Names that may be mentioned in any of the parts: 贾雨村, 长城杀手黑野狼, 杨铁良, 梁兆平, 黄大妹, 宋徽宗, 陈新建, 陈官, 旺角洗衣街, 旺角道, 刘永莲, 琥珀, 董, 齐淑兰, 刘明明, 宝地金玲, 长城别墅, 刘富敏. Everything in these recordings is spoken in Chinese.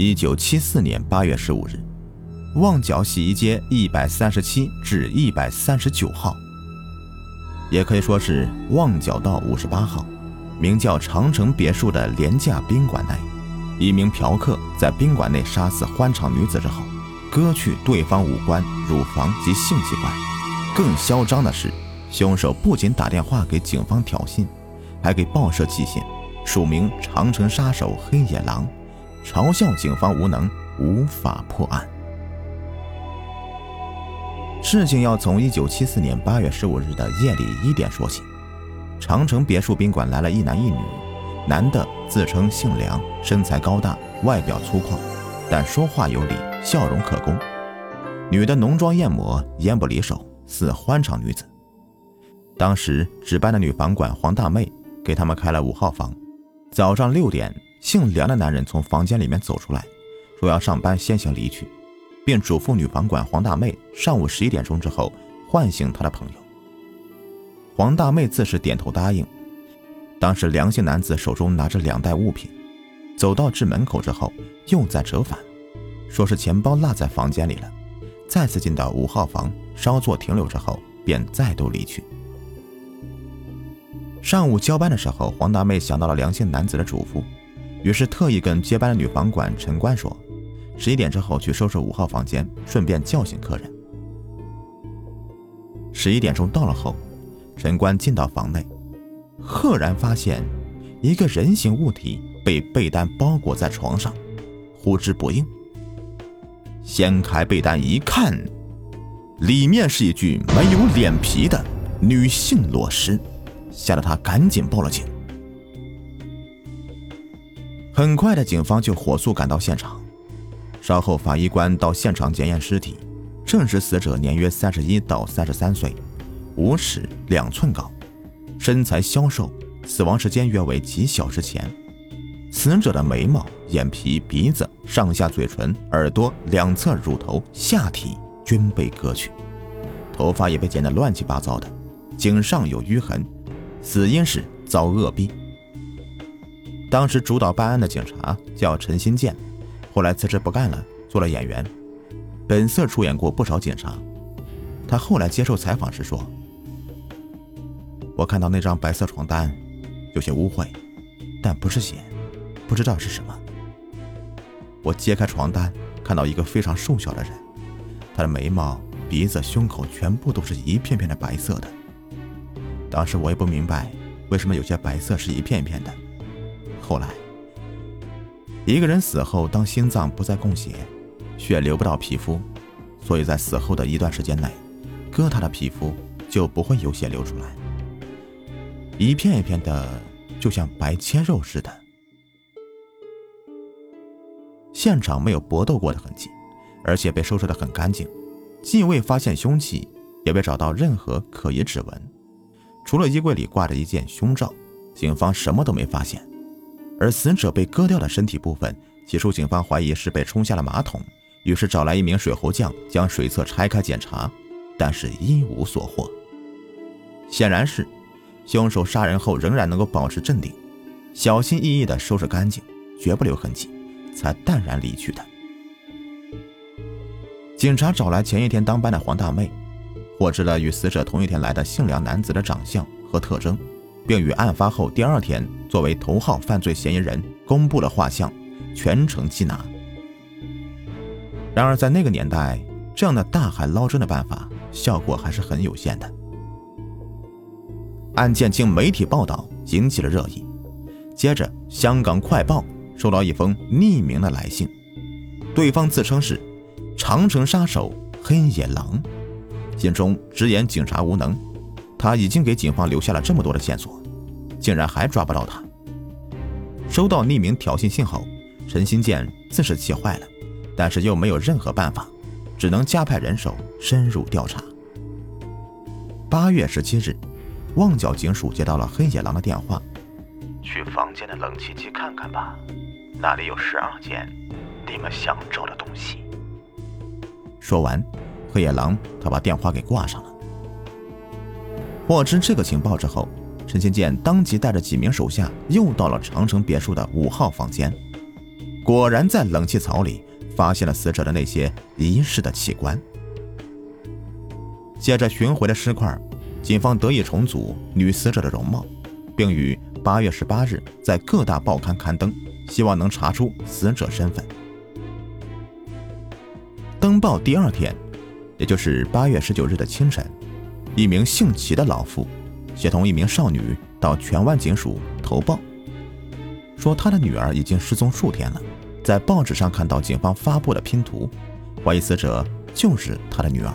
1974年8月15日，旺角洗衣街137至139号，也可以说是旺角道58号，名叫长城别墅的廉价宾馆内，一名嫖客在宾馆内杀死欢场女子之后，割去对方五官、乳房及性器官。更嚣张的是，凶手不仅打电话给警方挑衅，还给报社寄信，署名长城杀手黑野狼，嘲笑警方无能，无法破案。事情要从1974年8月15日的夜里1点说起。长城别墅宾馆来了一男一女，男的自称姓梁，身材高大，外表粗犷，但说话有理，笑容可掬；女的浓妆艳抹，烟不离手，似欢场女子。当时值班的女房管黄大妹给他们开了5号房。早上6点，姓梁的男人从房间里面走出来，说要上班先行离去，并嘱咐女房管黄大妹上午11点钟之后唤醒他的朋友。黄大妹自是点头答应。当时梁姓男子手中拿着2袋物品，走到至门口之后又再折返，说是钱包落在房间里了，再次进到5号房稍作停留之后便再度离去。上午交班的时候，黄大妹想到了梁姓男子的嘱咐，于是特意跟接班的女房管陈官说，11点之后去收拾5号房间，顺便叫醒客人。11点钟到了后，陈官进到房内，赫然发现一个人形物体被被单包裹在床上，呼之不应。掀开被单一看，里面是一具没有脸皮的女性裸尸，吓得他赶紧报了警。很快的，警方就火速赶到现场。稍后法医官到现场检验尸体，证实死者年约31到33岁，5尺2寸高，身材消瘦，死亡时间约为几小时前。死者的眉毛、眼皮、鼻子、上下嘴唇、耳朵、两侧乳头、下体均被割去，头发也被剪得乱七八糟的，颈上有淤痕，死因是遭恶逼。当时主导办案的警察叫陈新建，后来辞职不干了，做了演员，本色出演过不少警察。他后来接受采访时说，我看到那张白色床单有些污秽，但不是血，不知道是什么。我揭开床单，看到一个非常瘦小的人，他的眉毛、鼻子、胸口全部都是一片片的白色的。当时我也不明白为什么有些白色是一片一片的。后来一个人死后，当心脏不再供血，血流不到皮肤，所以在死后的一段时间内，割他的皮肤就不会有血流出来，一片一片的，就像白切肉似的。现场没有搏斗过的痕迹，而且被收拾得很干净，既未发现凶器，也未找到任何可疑指纹。除了衣柜里挂着一件胸罩，警方什么都没发现。而死者被割掉的身体部分，起初警方怀疑是被冲下了马桶，于是找来一名水喉匠将水侧拆开检查，但是一无所获。显然是凶手杀人后仍然能够保持镇定，小心翼翼地收拾干净，绝不留痕迹，才淡然离去的。警察找来前一天当班的黄大妹，获知了与死者同一天来的姓梁男子的长相和特征，并于案发后第2天作为头号犯罪嫌疑人公布了画像，全城缉拿。然而在那个年代，这样的大海捞针的办法效果还是很有限的。案件经媒体报道引起了热议，接着香港快报收到一封匿名的来信，对方自称是长城杀手黑野狼，信中直言警察无能，他已经给警方留下了这么多的线索，竟然还抓不到他。收到匿名挑衅信后，陈新建自是气坏了，但是又没有任何办法，只能加派人手深入调查。8月17日，旺角警署接到了黑野狼的电话，去房间的冷气机看看吧，那里有12件你们想找的东西。说完，黑野狼他把电话给挂上了。获知这个情报之后，陈新建当即带着几名手下又到了长城别墅的5号房间，果然在冷气槽里发现了死者的那些遗失的器官。借着寻回的尸块，警方得以重组女死者的容貌，并于8月18日在各大报刊刊登，希望能查出死者身份。登报第二天，也就是8月19日的清晨，一名姓齐的老妇协同一名少女到荃湾警署投报，说她的女儿已经失踪数天了，在报纸上看到警方发布的拼图，怀疑死者就是她的女儿。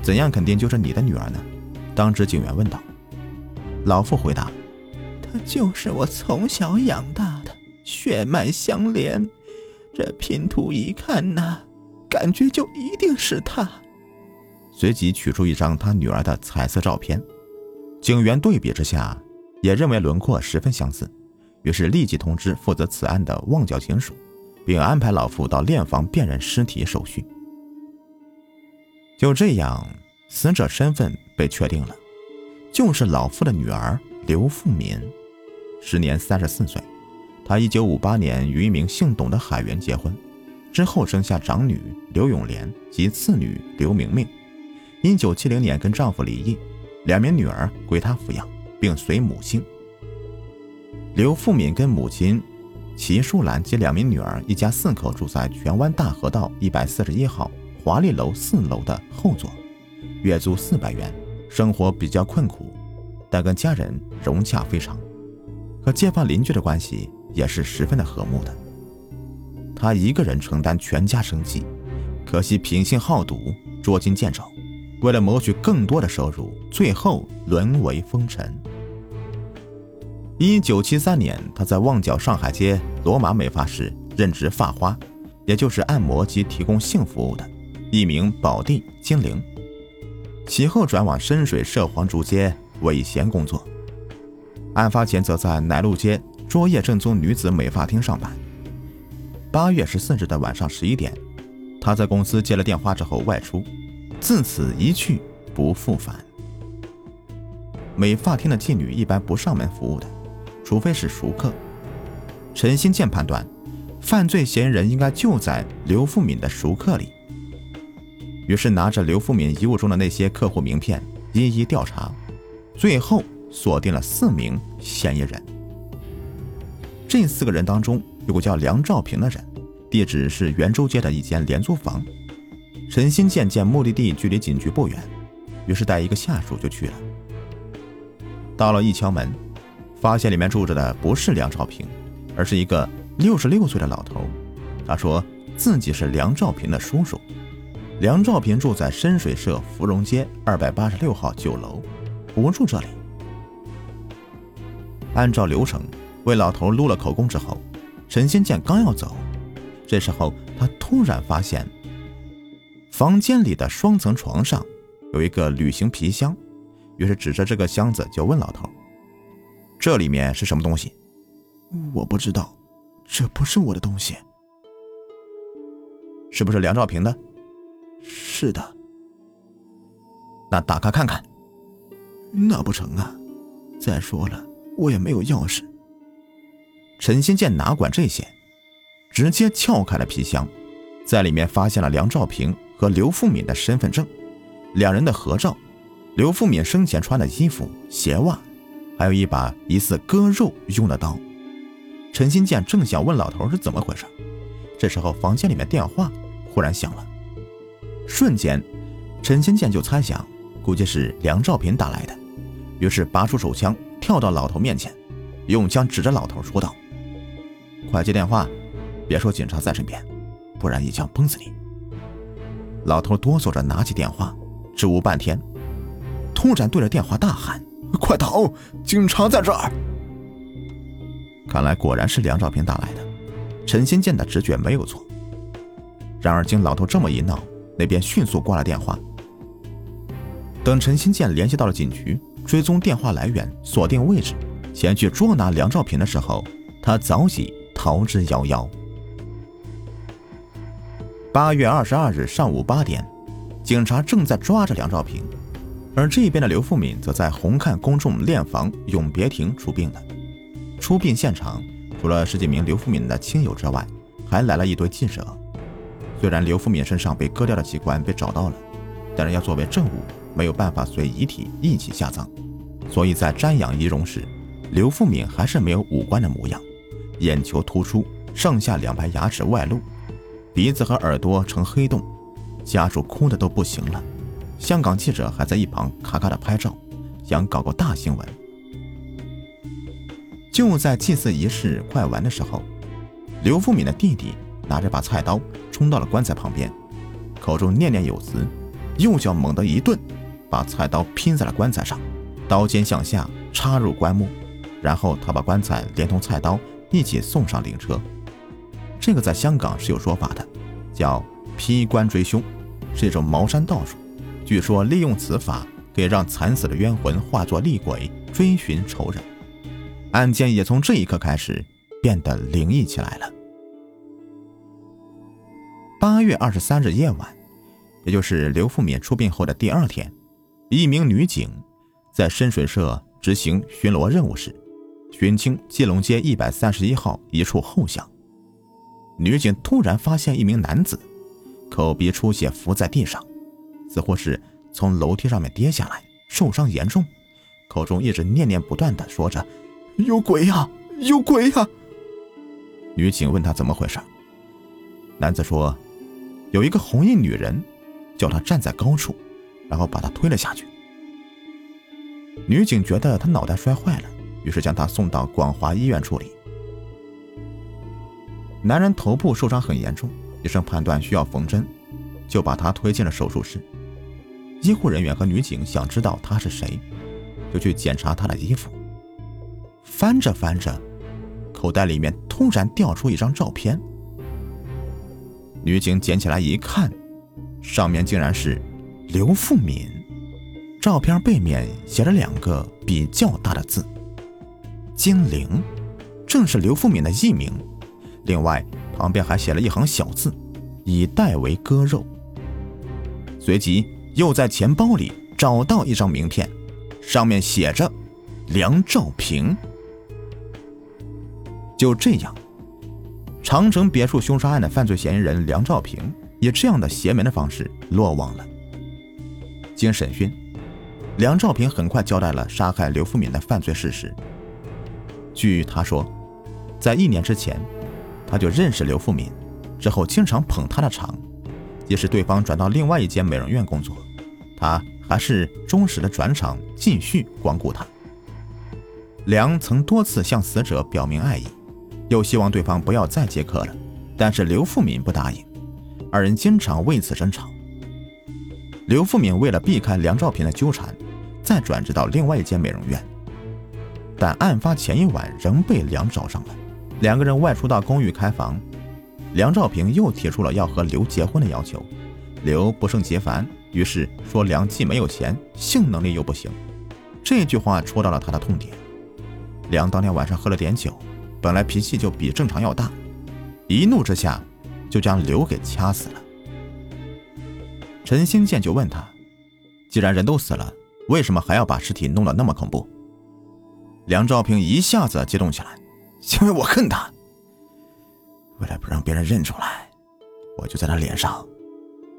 怎样肯定就是你的女儿呢？当值警员问道。老妇回答，她就是我从小养大的，血脉相连，这拼图一看呐，感觉就一定是她。随即取出一张她女儿的彩色照片，警员对比之下也认为轮廓十分相似，于是立即通知负责此案的旺角警署，并安排老妇到殓房辨认尸体手续。就这样，死者身份被确定了，就是老妇的女儿刘富敏，时年34岁。她1958年与一名姓董的海员结婚，之后生下长女刘永莲及次女刘明明。1970年跟丈夫离异，2名女儿归她抚养，并随母姓。刘富敏跟母亲齐淑兰及2名女儿一家4口住在荃湾大河道141号华丽楼4楼的后座，月租400元，生活比较困苦，但跟家人融洽非常，和街坊邻居的关系也是十分的和睦的。他一个人承担全家生计，可惜品性好赌，捉襟见肘，为了谋取更多的收入，最后沦为风尘。1973年，他在旺角上海街罗马美发室任职发花，也就是按摩及提供性服务的，艺名宝地金玲，其后转往深水涉黄竹街尾贤工作。案发前则在奶路街卓越正宗女子美发厅上班。8月14日的晚上11点，他在公司接了电话之后外出，自此一去不复返。美发厅的妓女一般不上门服务的，除非是熟客。陈新建判断，犯罪嫌疑人应该就在刘富敏的熟客里，于是拿着刘富敏遗物中的那些客户名片一一调查，最后锁定了4名嫌疑人。这4个人当中有个叫梁兆平的人，地址是圆洲街的一间廉租房。陈新建见目的地距离警局不远，于是带一个下属就去了。到了一敲门，发现里面住着的不是梁兆平，而是一个66岁的老头。他说自己是梁兆平的叔叔。梁兆平住在深水社芙蓉街286号9楼，不住这里。按照流程为老头撸了口供之后，陈新建刚要走，这时候他突然发现房间里的双层床上有一个旅行皮箱，于是指着这个箱子就问老头，这里面是什么东西？我不知道，这不是我的东西。是不是梁兆平的？是的。那打开看看。那不成啊，再说了我也没有钥匙。陈新建哪管这些，直接撬开了皮箱，在里面发现了梁兆平和刘富敏的身份证，2人的合照，刘富敏生前穿的衣服、鞋袜，还有一把疑似割肉用的刀。陈新建正想问老头是怎么回事，这时候房间里面电话忽然响了。瞬间陈新建就猜想估计是梁兆平打来的，于是拔出手枪跳到老头面前，用枪指着老头说道，快接电话，别说警察在身边，不然一枪崩死你。老头哆嗦着拿起电话，支吾半天，突然对着电话大喊，快逃，警察在这儿。看来果然是梁兆平打来的，陈新建的直觉没有错。然而经老头这么一闹，那边迅速挂了电话。等陈新建联系到了警局，追踪电话来源，锁定位置，前去捉拿梁兆平的时候，他早已逃之夭夭。8月22日上午8点，警察正在抓着梁兆平，而这边的刘富敏则在红磡公众殓房永别亭出殡了。出殡现场除了十几名刘富敏的亲友之外，还来了一堆近省。虽然刘富敏身上被割掉的器官被找到了，但是要作为证物，没有办法随遗体一起下葬，所以在瞻仰仪容时，刘富敏还是没有五官的模样，眼球突出，上下2排牙齿外露，鼻子和耳朵呈黑洞，家属哭得都不行了。香港记者还在一旁咔咔的拍照，想搞个大新闻。就在祭祀仪式快完的时候，刘富敏的弟弟拿着把菜刀冲到了棺材旁边，口中念念有词，右脚猛地一顿，把菜刀拼在了棺材上，刀尖向下插入棺木，然后他把棺材连同菜刀一起送上灵车。这个在香港是有说法的，叫劈棺追凶，是一种茅山道术，据说利用此法可以让惨死的冤魂化作厉鬼追寻仇人。案件也从这一刻开始变得灵异起来了。8月23日夜晚，也就是刘富敏出殡后的第二天，一名女警在深水社执行巡逻任务时，巡清基隆街131号一处后巷，女警突然发现一名男子口鼻出血伏在地上，似乎是从楼梯上面跌下来，受伤严重，口中一直念念不断地说着有鬼呀、啊、有鬼呀、啊、女警问他怎么回事，男子说有一个红衣女人叫他站在高处，然后把他推了下去。女警觉得他脑袋摔坏了，于是将他送到广华医院处理。男人头部受伤很严重，医生判断需要缝针，就把他推进了手术室。医护人员和女警想知道他是谁，就去检查他的衣服，翻着翻着，口袋里面突然掉出一张照片。女警捡起来一看，上面竟然是刘富敏，照片背面写着2个比较大的字，精灵，正是刘富敏的艺名。另外旁边还写了一行小字，以代为割肉。随即又在钱包里找到一张名片，上面写着梁兆平。就这样，长城别墅凶杀案的犯罪嫌疑人梁兆平以这样的邪门的方式落网了。经审讯，梁兆平很快交代了杀害刘富敏的犯罪事实。据他说，在1年之前他就认识刘富敏，之后经常捧他的场，即使对方转到另外一间美容院工作，他还是忠实的转场继续光顾他。梁曾多次向死者表明爱意，又希望对方不要再接客了，但是刘富敏不答应，二人经常为此争吵。刘富敏为了避开梁兆平的纠缠，再转职到另外一间美容院，但案发前一晚仍被梁找上了。2个人外出到公寓开房，梁兆平又提出了要和刘结婚的要求，刘不胜其烦，于是说梁既没有钱，性能力又不行。这句话戳到了他的痛点。梁当天晚上喝了点酒，本来脾气就比正常要大，一怒之下就将刘给掐死了。陈兴建就问他，既然人都死了，为什么还要把尸体弄得那么恐怖？梁兆平一下子激动起来，因为我恨他，为了不让别人认出来，我就在他脸上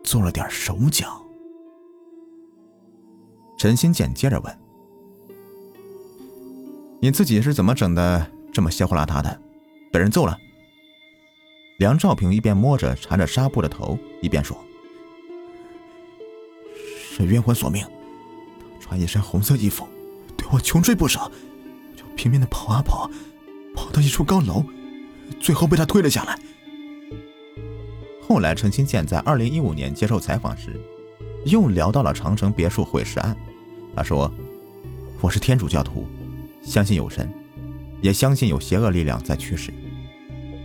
做了点手脚。陈新建接着问，你自己是怎么整的这么稀糊邋遢的，被人揍了？梁兆平一边摸着缠着纱布的头，一边说，是冤魂索命，穿一身红色衣服，对我穷追不舍，我就拼命的跑啊跑，跑到一处高楼，最后被他推了下来。后来陈新建在2015年接受采访时又聊到了长城别墅毁尸案，他说，我是天主教徒，相信有神，也相信有邪恶力量在驱使，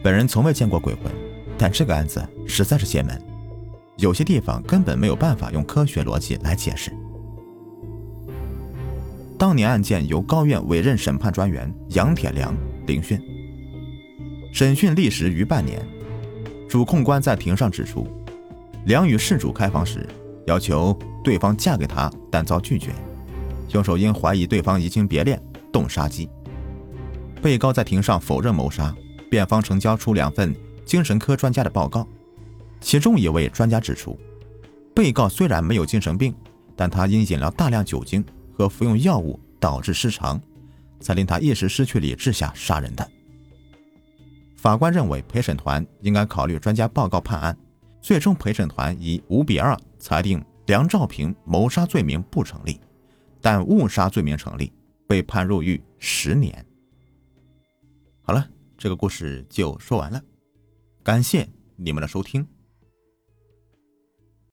本人从未见过鬼魂，但这个案子实在是邪门，有些地方根本没有办法用科学逻辑来解释。当年案件由高院委任审判专员杨铁良聆讯，审讯历时逾半年。主控官在庭上指出，梁与事主开房时要求对方嫁给他，但遭拒绝，凶手因怀疑对方移情别恋动杀机。被告在庭上否认谋杀，辩方呈交出2份精神科专家的报告，其中一位专家指出，被告虽然没有精神病，但他因饮了大量酒精和服用药物导致失常，才令他一时失去理智下杀人的。法官认为陪审团应该考虑专家报告判案，最终陪审团以5-2裁定梁兆平谋杀罪名不成立，但误杀罪名成立，被判入狱10年。好了，这个故事就说完了，感谢你们的收听。